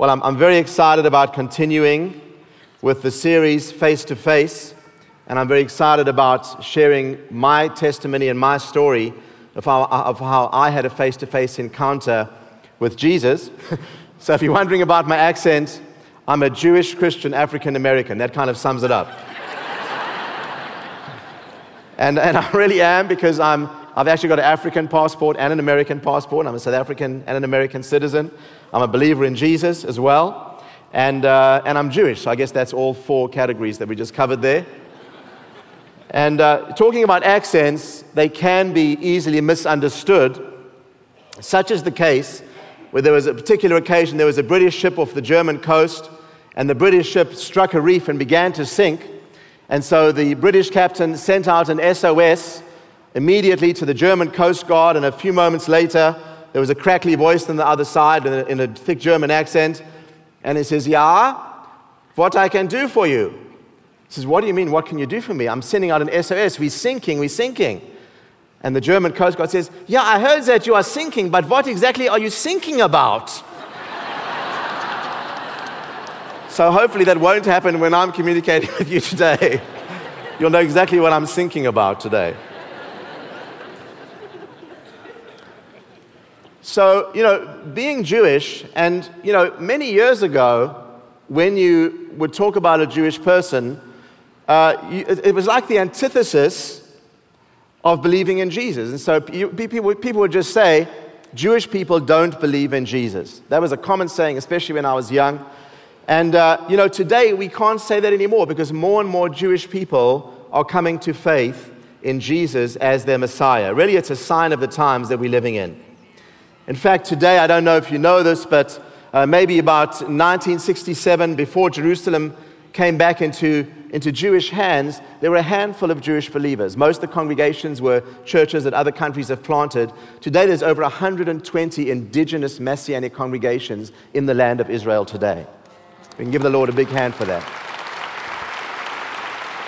Well, I'm very excited about continuing with the series Face to Face, and I'm very excited about sharing my testimony and my story of how I had a face-to-face encounter with Jesus. So if you're wondering about my accent, I'm a Jewish Christian African-American. That kind of sums it up. and I really am, because I've actually got an African passport and an American passport. I'm a South African and an American citizen. I'm a believer in Jesus as well. And I'm Jewish. So I guess that's all four categories that we just covered there. And talking about accents, they can be easily misunderstood. Such is the case where there was a particular occasion, there was a British ship off the German coast, and the British ship struck a reef and began to sink. And so the British captain sent out an SOS immediately to the German Coast Guard, and a few moments later, there was a crackly voice on the other side in a thick German accent, and it says, "Ja, what I can do for you?" He says, "What do you mean, what can you do for me? I'm sending out an SOS, we're sinking. And the German Coast Guard says, "Yeah, I heard that you are sinking, but what exactly are you sinking about?" So hopefully that won't happen when I'm communicating with you today. You'll know exactly what I'm sinking about today. So, being Jewish, and, many years ago, when you would talk about a Jewish person, it was like the antithesis of believing in Jesus. And so people would just say, Jewish people don't believe in Jesus. That was a common saying, especially when I was young. And today we can't say that anymore, because more and more Jewish people are coming to faith in Jesus as their Messiah. Really, it's a sign of the times that we're living in. In fact, today, I don't know if you know this, but maybe about 1967, before Jerusalem came back into Jewish hands, there were a handful of Jewish believers. Most of the congregations were churches that other countries have planted. Today, there's over 120 indigenous Messianic congregations in the land of Israel today. We can give the Lord a big hand for that.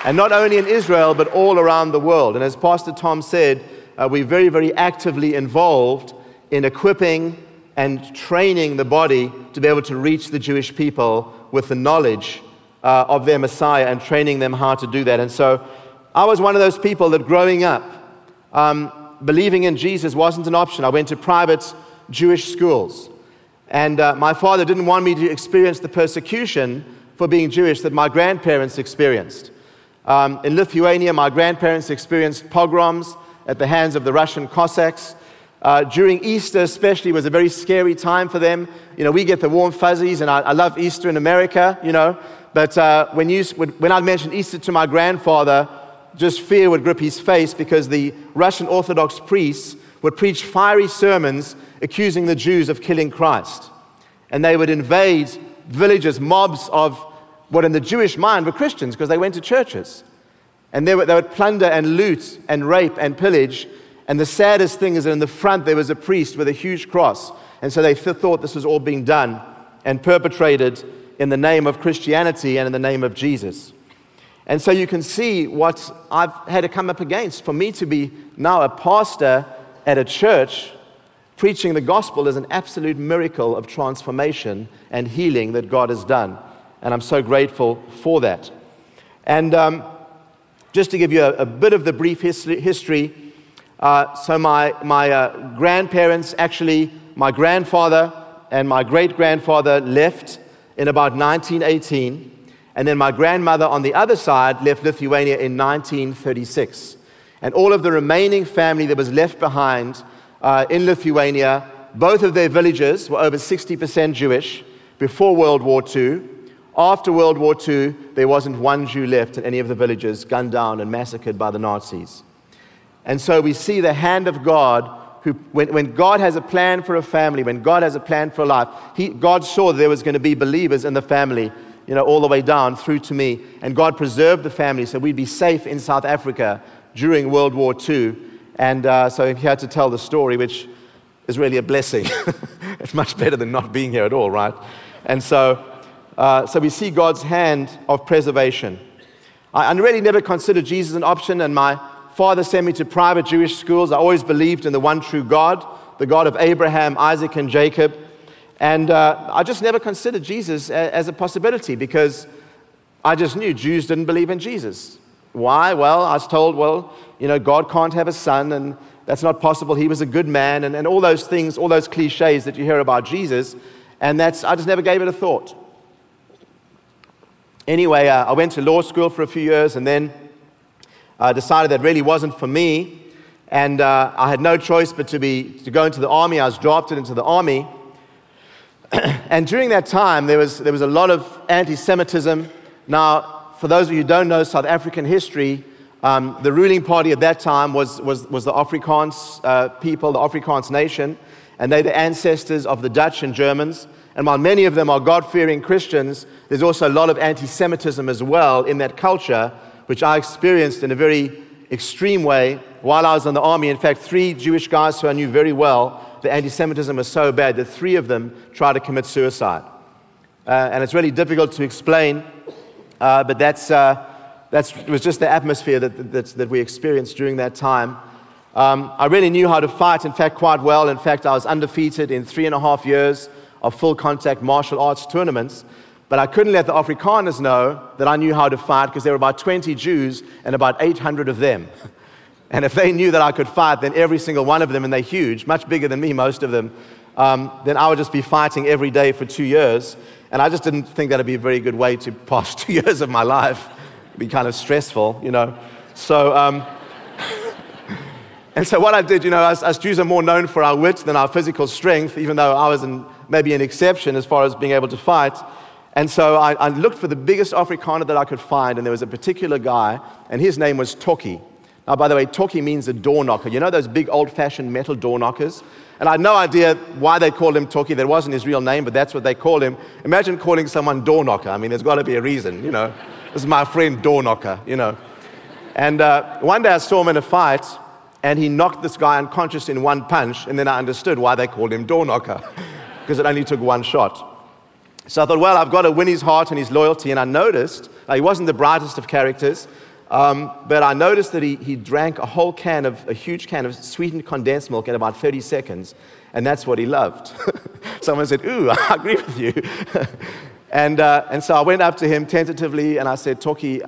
And not only in Israel, but all around the world. And as Pastor Tom said, we're very, very actively involved in equipping and training the body to be able to reach the Jewish people with the knowledge of their Messiah, and training them how to do that. And so I was one of those people that growing up, believing in Jesus wasn't an option. I went to private Jewish schools. And my father didn't want me to experience the persecution for being Jewish that my grandparents experienced. In Lithuania, my grandparents experienced pogroms at the hands of the Russian Cossacks. During Easter especially was a very scary time for them. We get the warm fuzzies, and I love Easter in America, But when I mentioned Easter to my grandfather, just fear would grip his face, because the Russian Orthodox priests would preach fiery sermons accusing the Jews of killing Christ. And they would invade villages, mobs of what in the Jewish mind were Christians, because they went to churches. And they would plunder and loot and rape and pillage. And the saddest thing is that in the front there was a priest with a huge cross. And so they thought this was all being done and perpetrated in the name of Christianity and in the name of Jesus. And so you can see what I've had to come up against. For me to be now a pastor at a church preaching the gospel is an absolute miracle of transformation and healing that God has done. And I'm so grateful for that. And just to give you a bit of the brief history, so my grandparents, actually, my grandfather and my great-grandfather left in about 1918, and then my grandmother on the other side left Lithuania in 1936. And all of the remaining family that was left behind in Lithuania, both of their villages were over 60% Jewish before World War II. After World War II, there wasn't one Jew left in any of the villages, gunned down and massacred by the Nazis. And so we see the hand of God, who, when God has a plan for a family, when God has a plan for life, God saw that there was going to be believers in the family, all the way down through to me. And God preserved the family so we'd be safe in South Africa during World War II. And so he had to tell the story, which is really a blessing. It's much better than not being here at all, right? And so we see God's hand of preservation. I really never considered Jesus an option, and my father sent me to private Jewish schools. I always believed in the one true God, the God of Abraham, Isaac, and Jacob. And I just never considered Jesus as a possibility because I just knew Jews didn't believe in Jesus. Why? Well, I was told, God can't have a son, and that's not possible. He was a good man, and all those things, all those cliches that you hear about Jesus. And I just never gave it a thought. Anyway, I went to law school for a few years, and then I decided that really wasn't for me. And I had no choice but to go into the army. I was drafted into the army. And during that time, there was a lot of anti-Semitism. Now, for those of you who don't know South African history, the ruling party at that time was the Afrikaans people, the Afrikaans nation, and they're the ancestors of the Dutch and Germans. And while many of them are God-fearing Christians, there's also a lot of anti-Semitism as well in that culture, which I experienced in a very extreme way while I was in the army. In fact, 3 Jewish guys who I knew very well, the anti-Semitism was so bad that 3 of them tried to commit suicide. And it's really difficult to explain, but it was just the atmosphere that we experienced during that time. I really knew how to fight, in fact, quite well. In fact, I was undefeated in 3.5 years of full-contact martial arts tournaments. But I couldn't let the Afrikaners know that I knew how to fight because there were about 20 Jews and about 800 of them. And if they knew that I could fight, then every single one of them, and they're huge, much bigger than me, most of them, then I would just be fighting every day for 2 years. And I just didn't think that would be a very good way to pass 2 years of my life. It'd be kind of stressful, So... And so what I did, as Jews are more known for our wit than our physical strength, even though I was maybe an exception as far as being able to fight. And so I looked for the biggest Afrikaner that I could find, and there was a particular guy, and his name was Tokkie. Now, by the way, Tokkie means a door knocker. You know those big old-fashioned metal door knockers? And I had no idea why they called him Tokkie. That wasn't his real name, but that's what they called him. Imagine calling someone door knocker. I mean, there's got to be a reason, This is my friend door knocker, And one day I saw him in a fight, and he knocked this guy unconscious in one punch, and then I understood why they called him Door Knocker, because it only took one shot. So I thought, well, I've got to win his heart and his loyalty, and I noticed, he wasn't the brightest of characters, but I noticed that he drank a huge can of sweetened condensed milk in about 30 seconds, and that's what he loved. Someone said, ooh, I agree with you. And so I went up to him tentatively, and I said, Tokkie,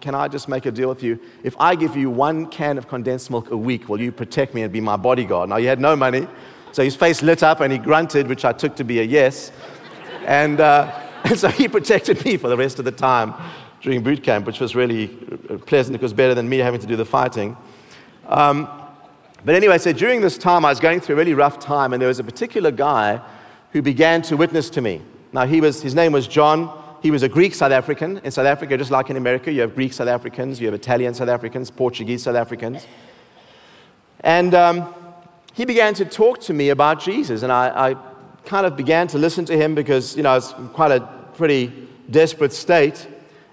can I just make a deal with you? If I give you 1 can of condensed milk a week, will you protect me and be my bodyguard? Now, he had no money, so his face lit up, and he grunted, which I took to be a yes. And so he protected me for the rest of the time during boot camp, which was really pleasant. It was better than me having to do the fighting. But anyway, so during this time, I was going through a really rough time, and there was a particular guy who began to witness to me. Now, his name was John. He was a Greek South African. In South Africa, just like in America, you have Greek South Africans, you have Italian South Africans, Portuguese South Africans. And he began to talk to me about Jesus. And I kind of began to listen to him because, it's quite a pretty desperate state.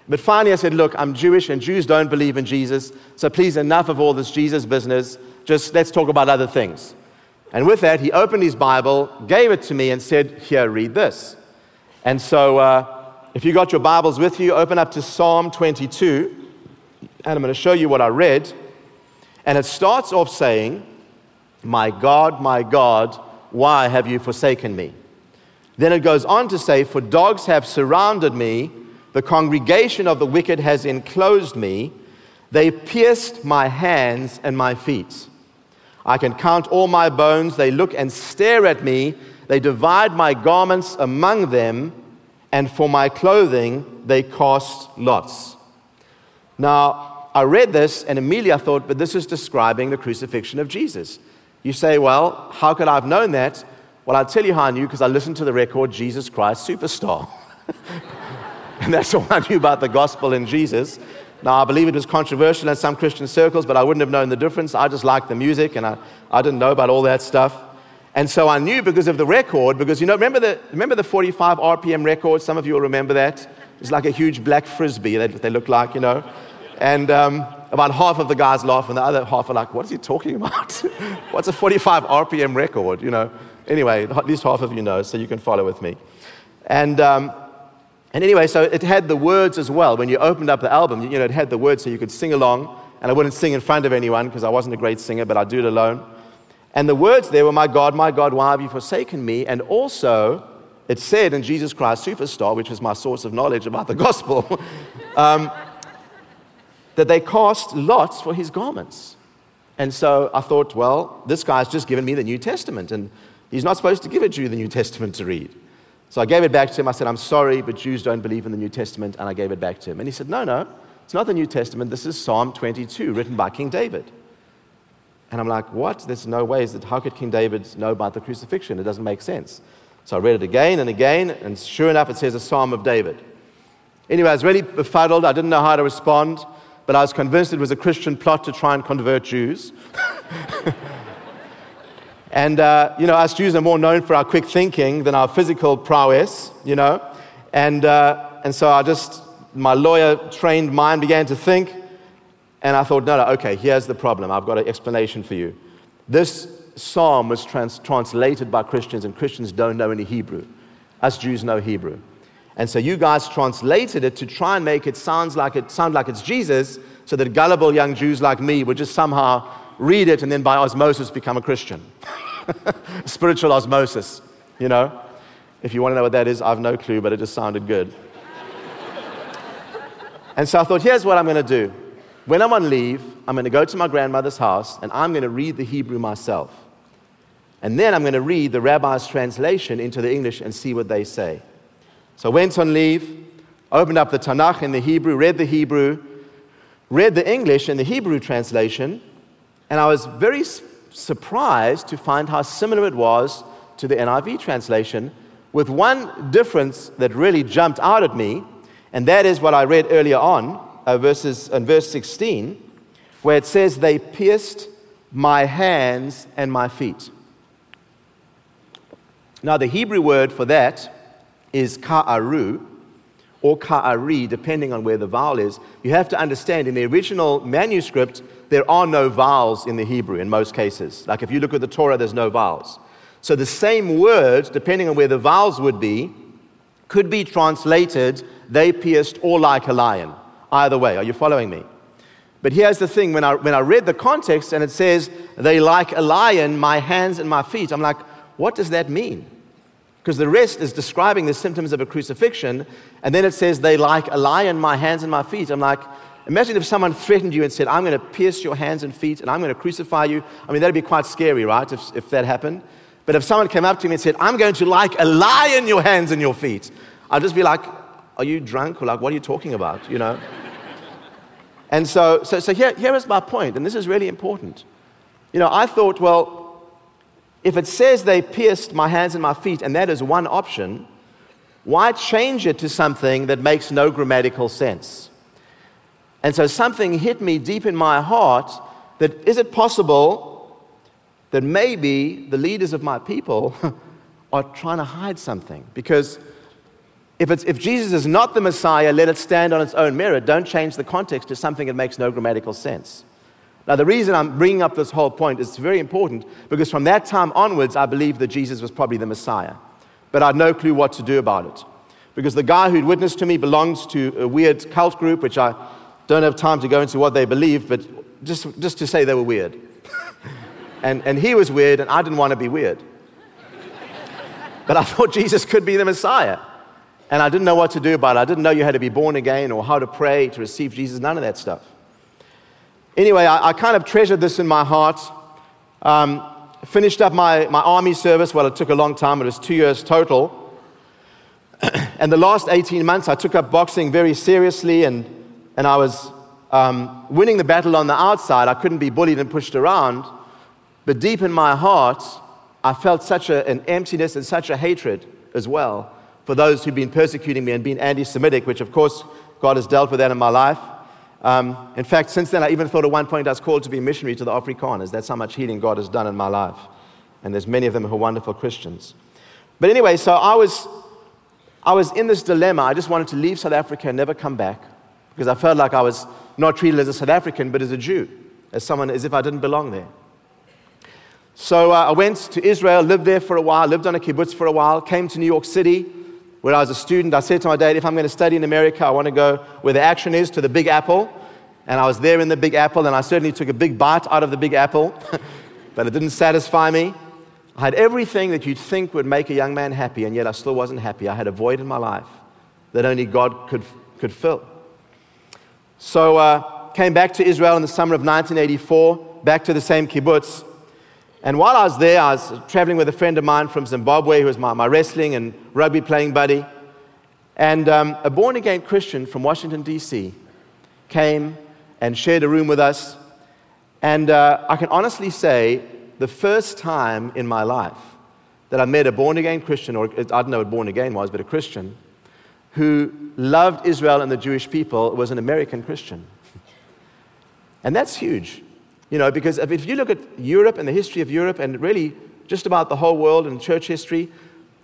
But finally, I said, look, I'm Jewish and Jews don't believe in Jesus. So please, enough of all this Jesus business. Just let's talk about other things. And with that, he opened his Bible, gave it to me, and said, here, read this. And so if you got your Bibles with you, open up to Psalm 22, and I'm going to show you what I read. And it starts off saying, my God, why have you forsaken me? Then it goes on to say, for dogs have surrounded me, the congregation of the wicked has enclosed me, they pierced my hands and my feet. I can count all my bones, they look and stare at me, they divide my garments among them, and for my clothing they cast lots. Now, I read this, and immediately I thought, but this is describing the crucifixion of Jesus. You say, well, how could I have known that? Well, I'll tell you how I knew, because I listened to the record, Jesus Christ Superstar. And that's all I knew about the gospel in Jesus. Now, I believe it was controversial in some Christian circles, but I wouldn't have known the difference. I just liked the music, and I didn't know about all that stuff. And so I knew because of the record, because remember the 45 RPM record? Some of you will remember that. It's like a huge black frisbee, that's what they look like, And about half of the guys laugh, and the other half are like, what is he talking about? What's a 45 RPM record, Anyway, at least half of you know, so you can follow with me. And anyway, so it had the words as well. When you opened up the album, it had the words so you could sing along. And I wouldn't sing in front of anyone because I wasn't a great singer, but I do it alone. And the words there were, my God, why have you forsaken me? And also, It said in Jesus Christ Superstar, which was my source of knowledge about the gospel, that they cast lots for his garments. And so I thought, well, this guy's just given me the New Testament, and he's not supposed to give a Jew the New Testament to read. So I gave it back to him. I said, I'm sorry, but Jews don't believe in the New Testament, and I gave it back to him. And he said, no, it's not the New Testament. This is Psalm 22, written by King David. And I'm like, what? There's no way. How could King David know about the crucifixion? It doesn't make sense. So I read it again and again, and sure enough, it says a Psalm of David. Anyway, I was really befuddled. I didn't know how to respond, but I was convinced it was a Christian plot to try and convert Jews. And, us Jews are more known for our quick thinking than our physical prowess, And so I just, my lawyer-trained mind began to think, and I thought, okay, here's the problem. I've got an explanation for you. This Psalm was translated by Christians, and Christians don't know any Hebrew. Us Jews know Hebrew. And so you guys translated it to try and make it sound like it's Jesus, so that gullible young Jews like me would just somehow read it and then by osmosis become a Christian. Spiritual osmosis, If you want to know what that is, I've no clue, but it just sounded good. And so I thought, here's what I'm going to do. When I'm on leave, I'm going to go to my grandmother's house, and I'm going to read the Hebrew myself. And then I'm going to read the rabbi's translation into the English and see what they say. So I went on leave, opened up the Tanakh in the Hebrew, read the English in the Hebrew translation, and I was very surprised to find how similar it was to the NIV translation, with one difference that really jumped out at me, and that is what I read earlier on, verse 16, where it says, "They pierced my hands and my feet." Now, the Hebrew word for that is ka'aru, or ka'ari, depending on where the vowel is. You have to understand, in the original manuscript, there are no vowels in the Hebrew in most cases. Like if you look at the Torah, there's no vowels. So the same word, depending on where the vowels would be, could be translated, "they pierced," or "like a lion." Either way, are you following me? But here's the thing, when I read the context and it says, "they like a lion, my hands and my feet," I'm like, what does that mean? Because the rest is describing the symptoms of a crucifixion, and then it says, "they like a lion, my hands and my feet." I'm like, imagine if someone threatened you and said, "I'm going to pierce your hands and feet and I'm going to crucify you." I mean, that'd be quite scary, right, if that happened. But if someone came up to me and said, "I'm going to like a lion your hands and your feet," I'd just be like, "Are you drunk?" Or like, "What are you talking about?" And so here is my point, and this is really important. I thought, well, if it says "they pierced my hands and my feet," and that is one option, why change it to something that makes no grammatical sense? And so something hit me deep in my heart that, is it possible that maybe the leaders of my people are trying to hide something? Because if Jesus is not the Messiah, let it stand on its own merit. Don't change the context to something that makes no grammatical sense. Now, the reason I'm bringing up this whole point is it's very important, because from that time onwards, I believed that Jesus was probably the Messiah. But I had no clue what to do about it, because the guy who'd witnessed to me belongs to a weird cult group, which I don't have time to go into what they believe, but just to say they were weird. And he was weird, and I didn't want to be weird. But I thought Jesus could be the Messiah. And I didn't know what to do about it. I didn't know you had to be born again or how to pray to receive Jesus, none of that stuff. Anyway, I kind of treasured this in my heart. Finished up my army service. Well, it took a long time. It was 2 years total. And the last 18 months, I took up boxing very seriously, and I was winning the battle on the outside. I couldn't be bullied and pushed around. But deep in my heart, I felt such an emptiness and such a hatred as well for those who've been persecuting me and been anti-Semitic, which, of course, God has dealt with that in my life. In fact, since then, I even thought at one point I was called to be a missionary to the Afrikaners. That's how much healing God has done in my life. And there's many of them who are wonderful Christians. But anyway, so I was in this dilemma. I just wanted to leave South Africa and never come back, because I felt like I was not treated as a South African, but as a Jew, as if I didn't belong there. So I went to Israel, lived there for a while, lived on a kibbutz for a while, came to New York City, where I was a student. I said to my dad, "If I'm going to study in America, I want to go where the action is, to the Big Apple." And I was there in the Big Apple, and I certainly took a big bite out of the Big Apple, but it didn't satisfy me. I had everything that you'd think would make a young man happy, and yet I still wasn't happy. I had a void in my life that only God could fill. So came back to Israel in the summer of 1984, back to the same kibbutz. And while I was there, I was traveling with a friend of mine from Zimbabwe, who was my wrestling and rugby playing buddy. And a born-again Christian from Washington, D.C. came and shared a room with us. And I can honestly say, the first time in my life that I met a born-again Christian, or I don't know what born-again was, but a Christian, who loved Israel and the Jewish people, was an American Christian. And that's huge, you know, because if you look at Europe and the history of Europe and really just about the whole world and church history,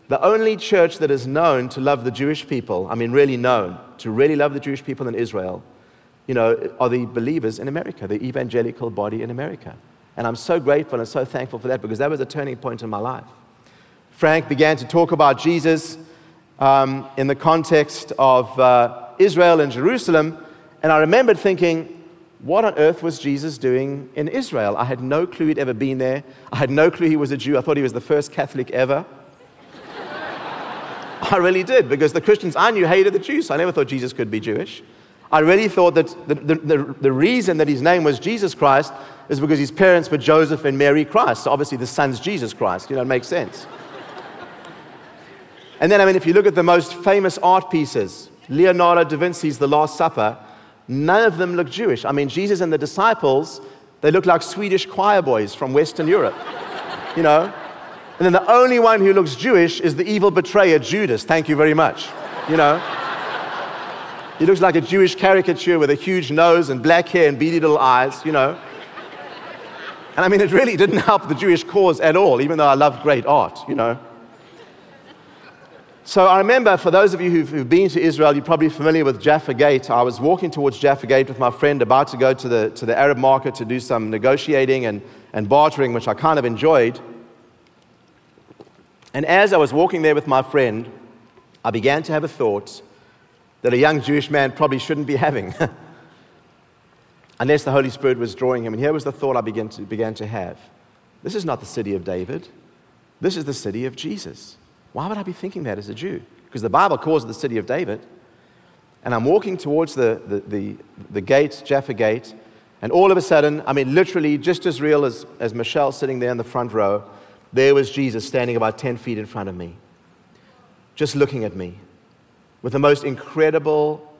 the only church that is known to love the Jewish people, I mean really known, to really love the Jewish people in Israel, you know, are the believers in America, the evangelical body in America. And I'm so grateful and so thankful for that, because that was a turning point in my life. Frank began to talk about Jesus in the context of Israel and Jerusalem. And I remembered thinking, what on earth was Jesus doing in Israel? I had no clue he'd ever been there. I had no clue he was a Jew. I thought he was the first Catholic ever. I really did, because the Christians I knew hated the Jews, so I never thought Jesus could be Jewish. I really thought that the reason that his name was Jesus Christ is because his parents were Joseph and Mary Christ. So obviously the son's Jesus Christ. You know, it makes sense. And then, I mean, if you look at the most famous art pieces, Leonardo da Vinci's The Last Supper, none of them look Jewish. I mean, Jesus and the disciples, they look like Swedish choir boys from Western Europe, you know. And then the only one who looks Jewish is the evil betrayer, Judas. Thank you very much, you know. He looks like a Jewish caricature with a huge nose and black hair and beady little eyes, you know. And I mean, it really didn't help the Jewish cause at all, even though I love great art, you know. So I remember, for those of you who've been to Israel, you're probably familiar with Jaffa Gate. I was walking towards Jaffa Gate with my friend, about to go to the Arab market to do some negotiating and bartering, which I kind of enjoyed. And as I was walking there with my friend, I began to have a thought that a young Jewish man probably shouldn't be having unless the Holy Spirit was drawing him. And here was the thought I began to have. This is not the city of David. This is the city of Jesus. Why would I be thinking that as a Jew? Because the Bible calls it the city of David. And I'm walking towards the gate, Jaffa Gate, and all of a sudden, I mean literally just as real as Michelle sitting there in the front row, there was Jesus standing about 10 feet in front of me, just looking at me with the most incredible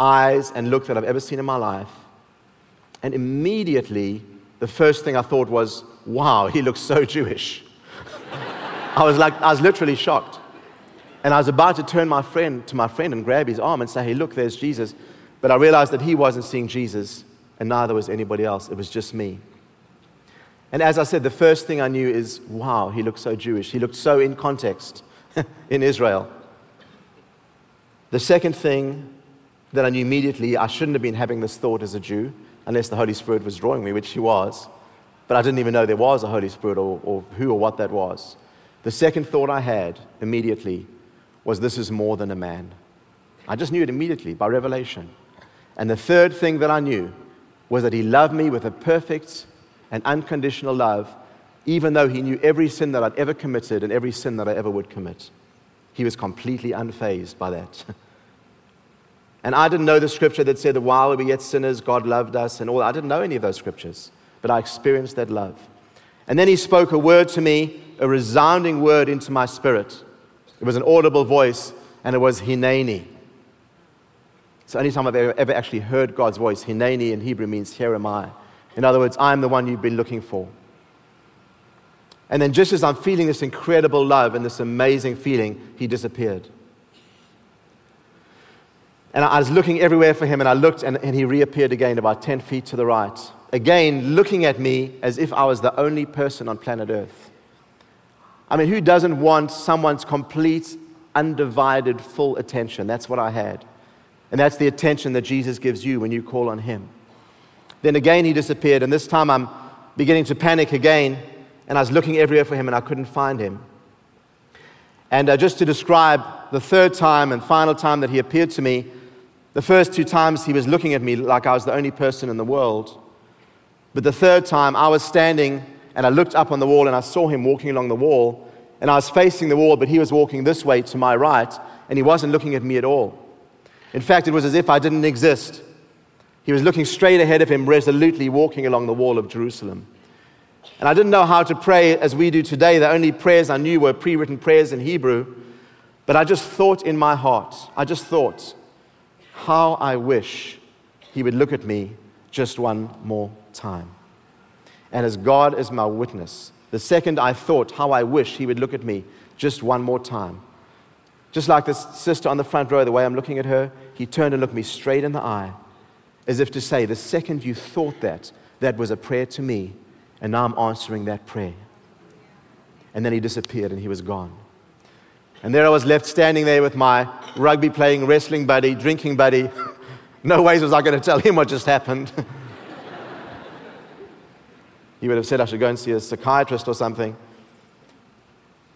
eyes and look that I've ever seen in my life. And immediately, the first thing I thought was, wow, he looks so Jewish. I was literally shocked. And I was about to turn to my friend and grab his arm and say, hey, look, there's Jesus. But I realized that he wasn't seeing Jesus, and neither was anybody else. It was just me. And as I said, the first thing I knew is, wow, he looked so Jewish. He looked so in context in Israel. The second thing that I knew immediately, I shouldn't have been having this thought as a Jew, unless the Holy Spirit was drawing me, which he was. But I didn't even know there was a Holy Spirit or who or what that was. The second thought I had immediately was, this is more than a man. I just knew it immediately by revelation. And the third thing that I knew was that he loved me with a perfect and unconditional love, even though he knew every sin that I'd ever committed and every sin that I ever would commit. He was completely unfazed by that. And I didn't know the scripture that said that while we were yet sinners, God loved us and all. I didn't know any of those scriptures, but I experienced that love. And then he spoke a word to me, a resounding word into my spirit. It was an audible voice, and it was Hineni. It's the only time I've ever actually heard God's voice. Hineni in Hebrew means, here am I. In other words, I'm the one you've been looking for. And then just as I'm feeling this incredible love and this amazing feeling, he disappeared. And I was looking everywhere for him, and I looked, and he reappeared again about 10 feet to the right. Again, looking at me as if I was the only person on planet Earth. I mean, who doesn't want someone's complete, undivided, full attention? That's what I had. And that's the attention that Jesus gives you when you call on him. Then again he disappeared, and this time I'm beginning to panic again, and I was looking everywhere for him, and I couldn't find him. And just to describe the third time and final time that he appeared to me, the first two times he was looking at me like I was the only person in the world. But the third time I was standing and I looked up on the wall and I saw him walking along the wall, and I was facing the wall, but he was walking this way to my right, and he wasn't looking at me at all. In fact, it was as if I didn't exist. He was looking straight ahead of him, resolutely walking along the wall of Jerusalem. And I didn't know how to pray as we do today. The only prayers I knew were pre-written prayers in Hebrew. But I just thought in my heart, how I wish he would look at me just one more time. And as God is my witness, the second I thought, how I wish he would look at me just one more time. Just like this sister on the front row, the way I'm looking at her, he turned and looked me straight in the eye, as if to say, the second you thought that, that was a prayer to me, and now I'm answering that prayer. And then he disappeared and he was gone. And there I was left standing there with my rugby playing, wrestling buddy, drinking buddy. No ways was I going to tell him what just happened. He would have said I should go and see a psychiatrist or something.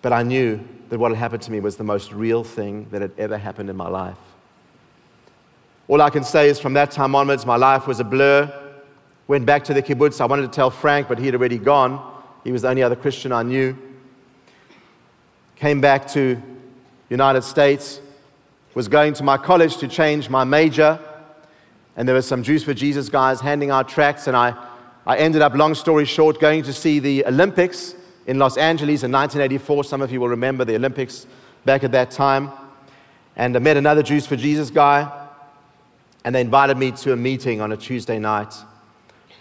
But I knew that what had happened to me was the most real thing that had ever happened in my life. All I can say is from that time onwards, my life was a blur. Went back to the kibbutz. I wanted to tell Frank, but he had already gone. He was the only other Christian I knew. Came back to United States, was going to my college to change my major, and there were some Jews for Jesus guys handing out tracts, and I ended up, long story short, going to see the Olympics in Los Angeles in 1984. Some of you will remember the Olympics back at that time. And I met another Jews for Jesus guy, and they invited me to a meeting on a Tuesday night.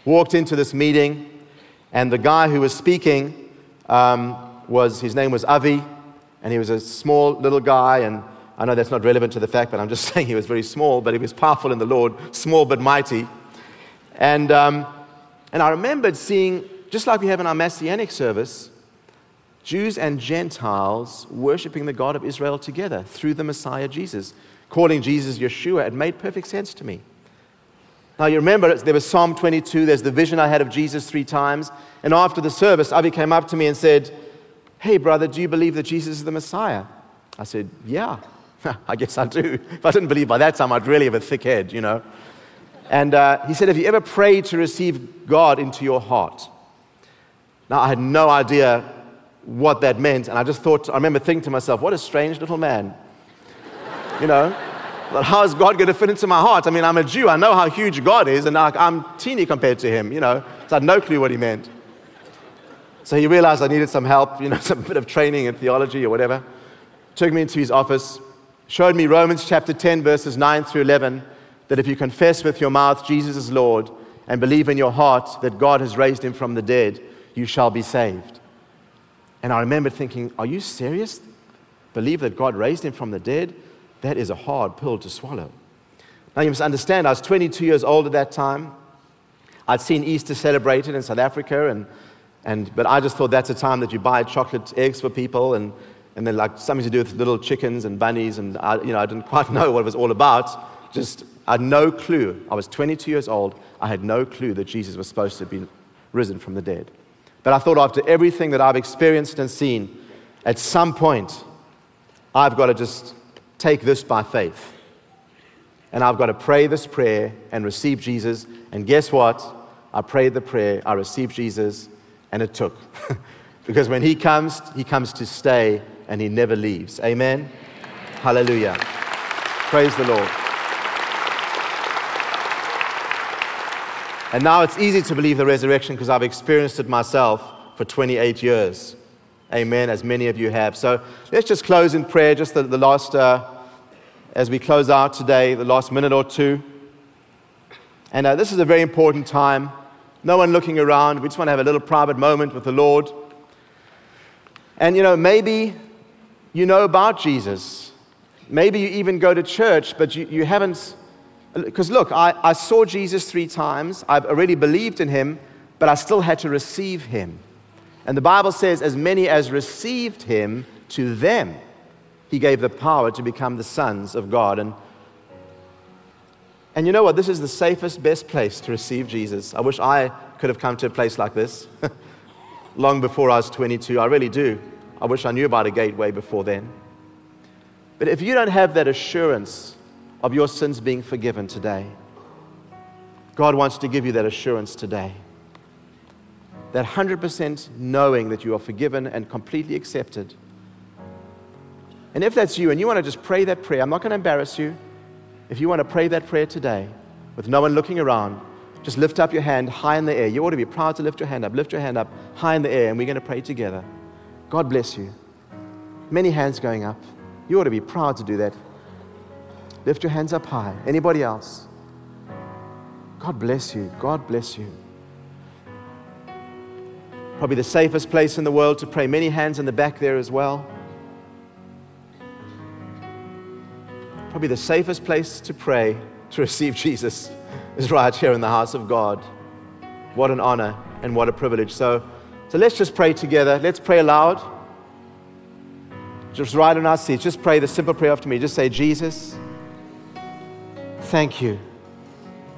Walked into this meeting, and the guy who was speaking, his name was Avi, and he was a small little guy, and I know that's not relevant to the fact, but I'm just saying he was very small, but he was powerful in the Lord, small but mighty. And I remembered seeing, just like we have in our Messianic service, Jews and Gentiles worshiping the God of Israel together through the Messiah Jesus. Calling Jesus Yeshua, it made perfect sense to me. Now, you remember, there was Psalm 22. There's the vision I had of Jesus three times. And after the service, Avi came up to me and said, "Hey, brother, do you believe that Jesus is the Messiah?" I said, "Yeah, I guess I do." If I didn't believe by that time, I'd really have a thick head, you know. And he said, "Have you ever prayed to receive God into your heart?" Now, I had no idea what that meant. And I remember thinking to myself, what a strange little man, you know. But how is God going to fit into my heart? I mean, I'm a Jew. I know how huge God is, and I'm teeny compared to him, you know. So I had no clue what he meant. So he realized I needed some help, you know, some bit of training in theology or whatever. Took me into his office, showed me Romans chapter 10, verses 9 through 11, that if you confess with your mouth Jesus is Lord and believe in your heart that God has raised him from the dead, you shall be saved. And I remember thinking, are you serious? Believe that God raised him from the dead? That is a hard pill to swallow. Now, you must understand, I was 22 years old at that time. I'd seen Easter celebrated in South Africa, but I just thought that's a time that you buy chocolate eggs for people, and then like something to do with little chickens and bunnies, and I didn't quite know what it was all about. Just, I had no clue. I was 22 years old. I had no clue that Jesus was supposed to be risen from the dead. But I thought, after everything that I've experienced and seen, at some point, I've got to just take this by faith. And I've got to pray this prayer and receive Jesus. And guess what? I prayed the prayer, I received Jesus, and it took. Because when he comes to stay, and he never leaves. Amen? Hallelujah. Praise the Lord. And now it's easy to believe the resurrection because I've experienced it myself for 28 years. Amen, as many of you have. So let's just close in prayer, just the last, as we close out today, the last minute or two. And this is a very important time. No one looking around. We just want to have a little private moment with the Lord. And, maybe you know about Jesus. Maybe you even go to church, but you haven't. Because look, I saw Jesus three times. I've already believed in him, but I still had to receive him. And the Bible says, as many as received him, to them he gave the power to become the sons of God. And you know what? This is the safest, best place to receive Jesus. I wish I could have come to a place like this long before I was 22. I really do. I wish I knew about a gateway before then. But if you don't have that assurance of your sins being forgiven today, God wants to give you that assurance today. that 100% knowing that you are forgiven and completely accepted. And if that's you and you want to just pray that prayer, I'm not going to embarrass you. If you want to pray that prayer today with no one looking around, just lift up your hand high in the air. You ought to be proud to lift your hand up. Lift your hand up high in the air, and we're going to pray together. God bless you. Many hands going up. You ought to be proud to do that. Lift your hands up high. Anybody else? God bless you. God bless you. Probably the safest place in the world to pray. Many hands in the back there as well. Probably the safest place to pray, to receive Jesus, is right here in the house of God. What an honor and what a privilege. So let's just pray together. Let's pray aloud. Just right on our seats. Just pray the simple prayer after me. Just say, Jesus, thank you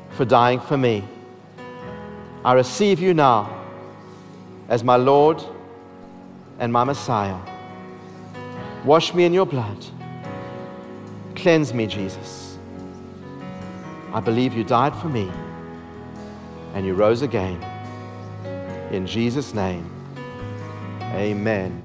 for dying for me. I receive you now as my Lord and my Messiah. Wash me in your blood. Cleanse me, Jesus. I believe you died for me and you rose again. In Jesus' name, amen.